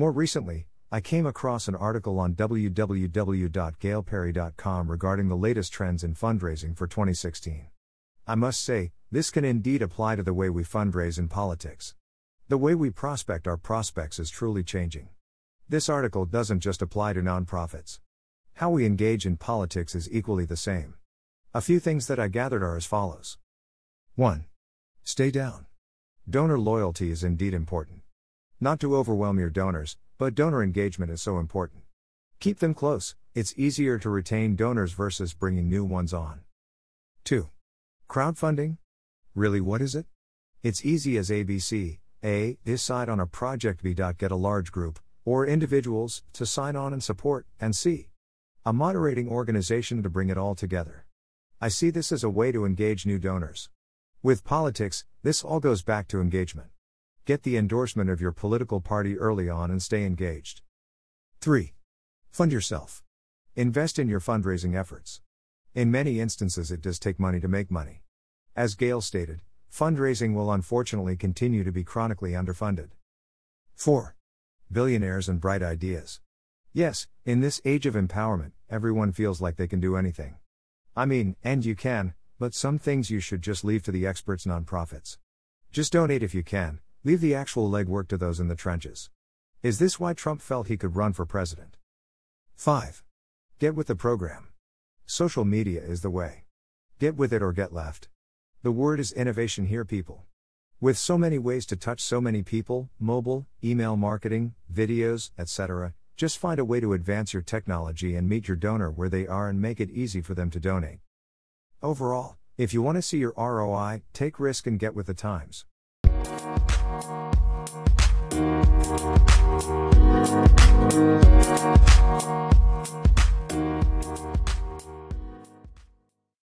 More recently, I came across an article on www.gailperry.com regarding the latest trends in fundraising for 2016. I must say, this can indeed apply to the way we fundraise in politics. The way we prospect our prospects is truly changing. This article doesn't just apply to nonprofits. How we engage in politics is equally the same. A few things that I gathered are as follows. 1. Stay down. Donor loyalty is indeed important. Not to overwhelm your donors, but donor engagement is so important. Keep them close, it's easier to retain donors versus bringing new ones on. 2. Crowdfunding? Really, what is it? It's easy as ABC. A. Decide on a project. B. Get a large group, or individuals, to sign on and support, and C. A moderating organization to bring it all together. I see this as a way to engage new donors. With politics, this all goes back to engagement. Get the endorsement of your political party early on and stay engaged. 3. Fund yourself. Invest in your fundraising efforts. In many instances, it does take money to make money. As Gail stated, fundraising will unfortunately continue to be chronically underfunded. 4. Billionaires and bright ideas. Yes, in this age of empowerment, everyone feels like they can do anything. I mean, and you can, but some things you should just leave to the experts. Nonprofits, just donate if you can, leave the actual legwork to those in the trenches. Is this why Trump felt he could run for president? 5. Get with the program. Social media is the way. Get with it or get left. The word is innovation here, people. With so many ways to touch so many people, mobile, email marketing, videos, etc., just find a way to advance your technology and meet your donor where they are and make it easy for them to donate. Overall, if you want to see your ROI, take risk and get with the times.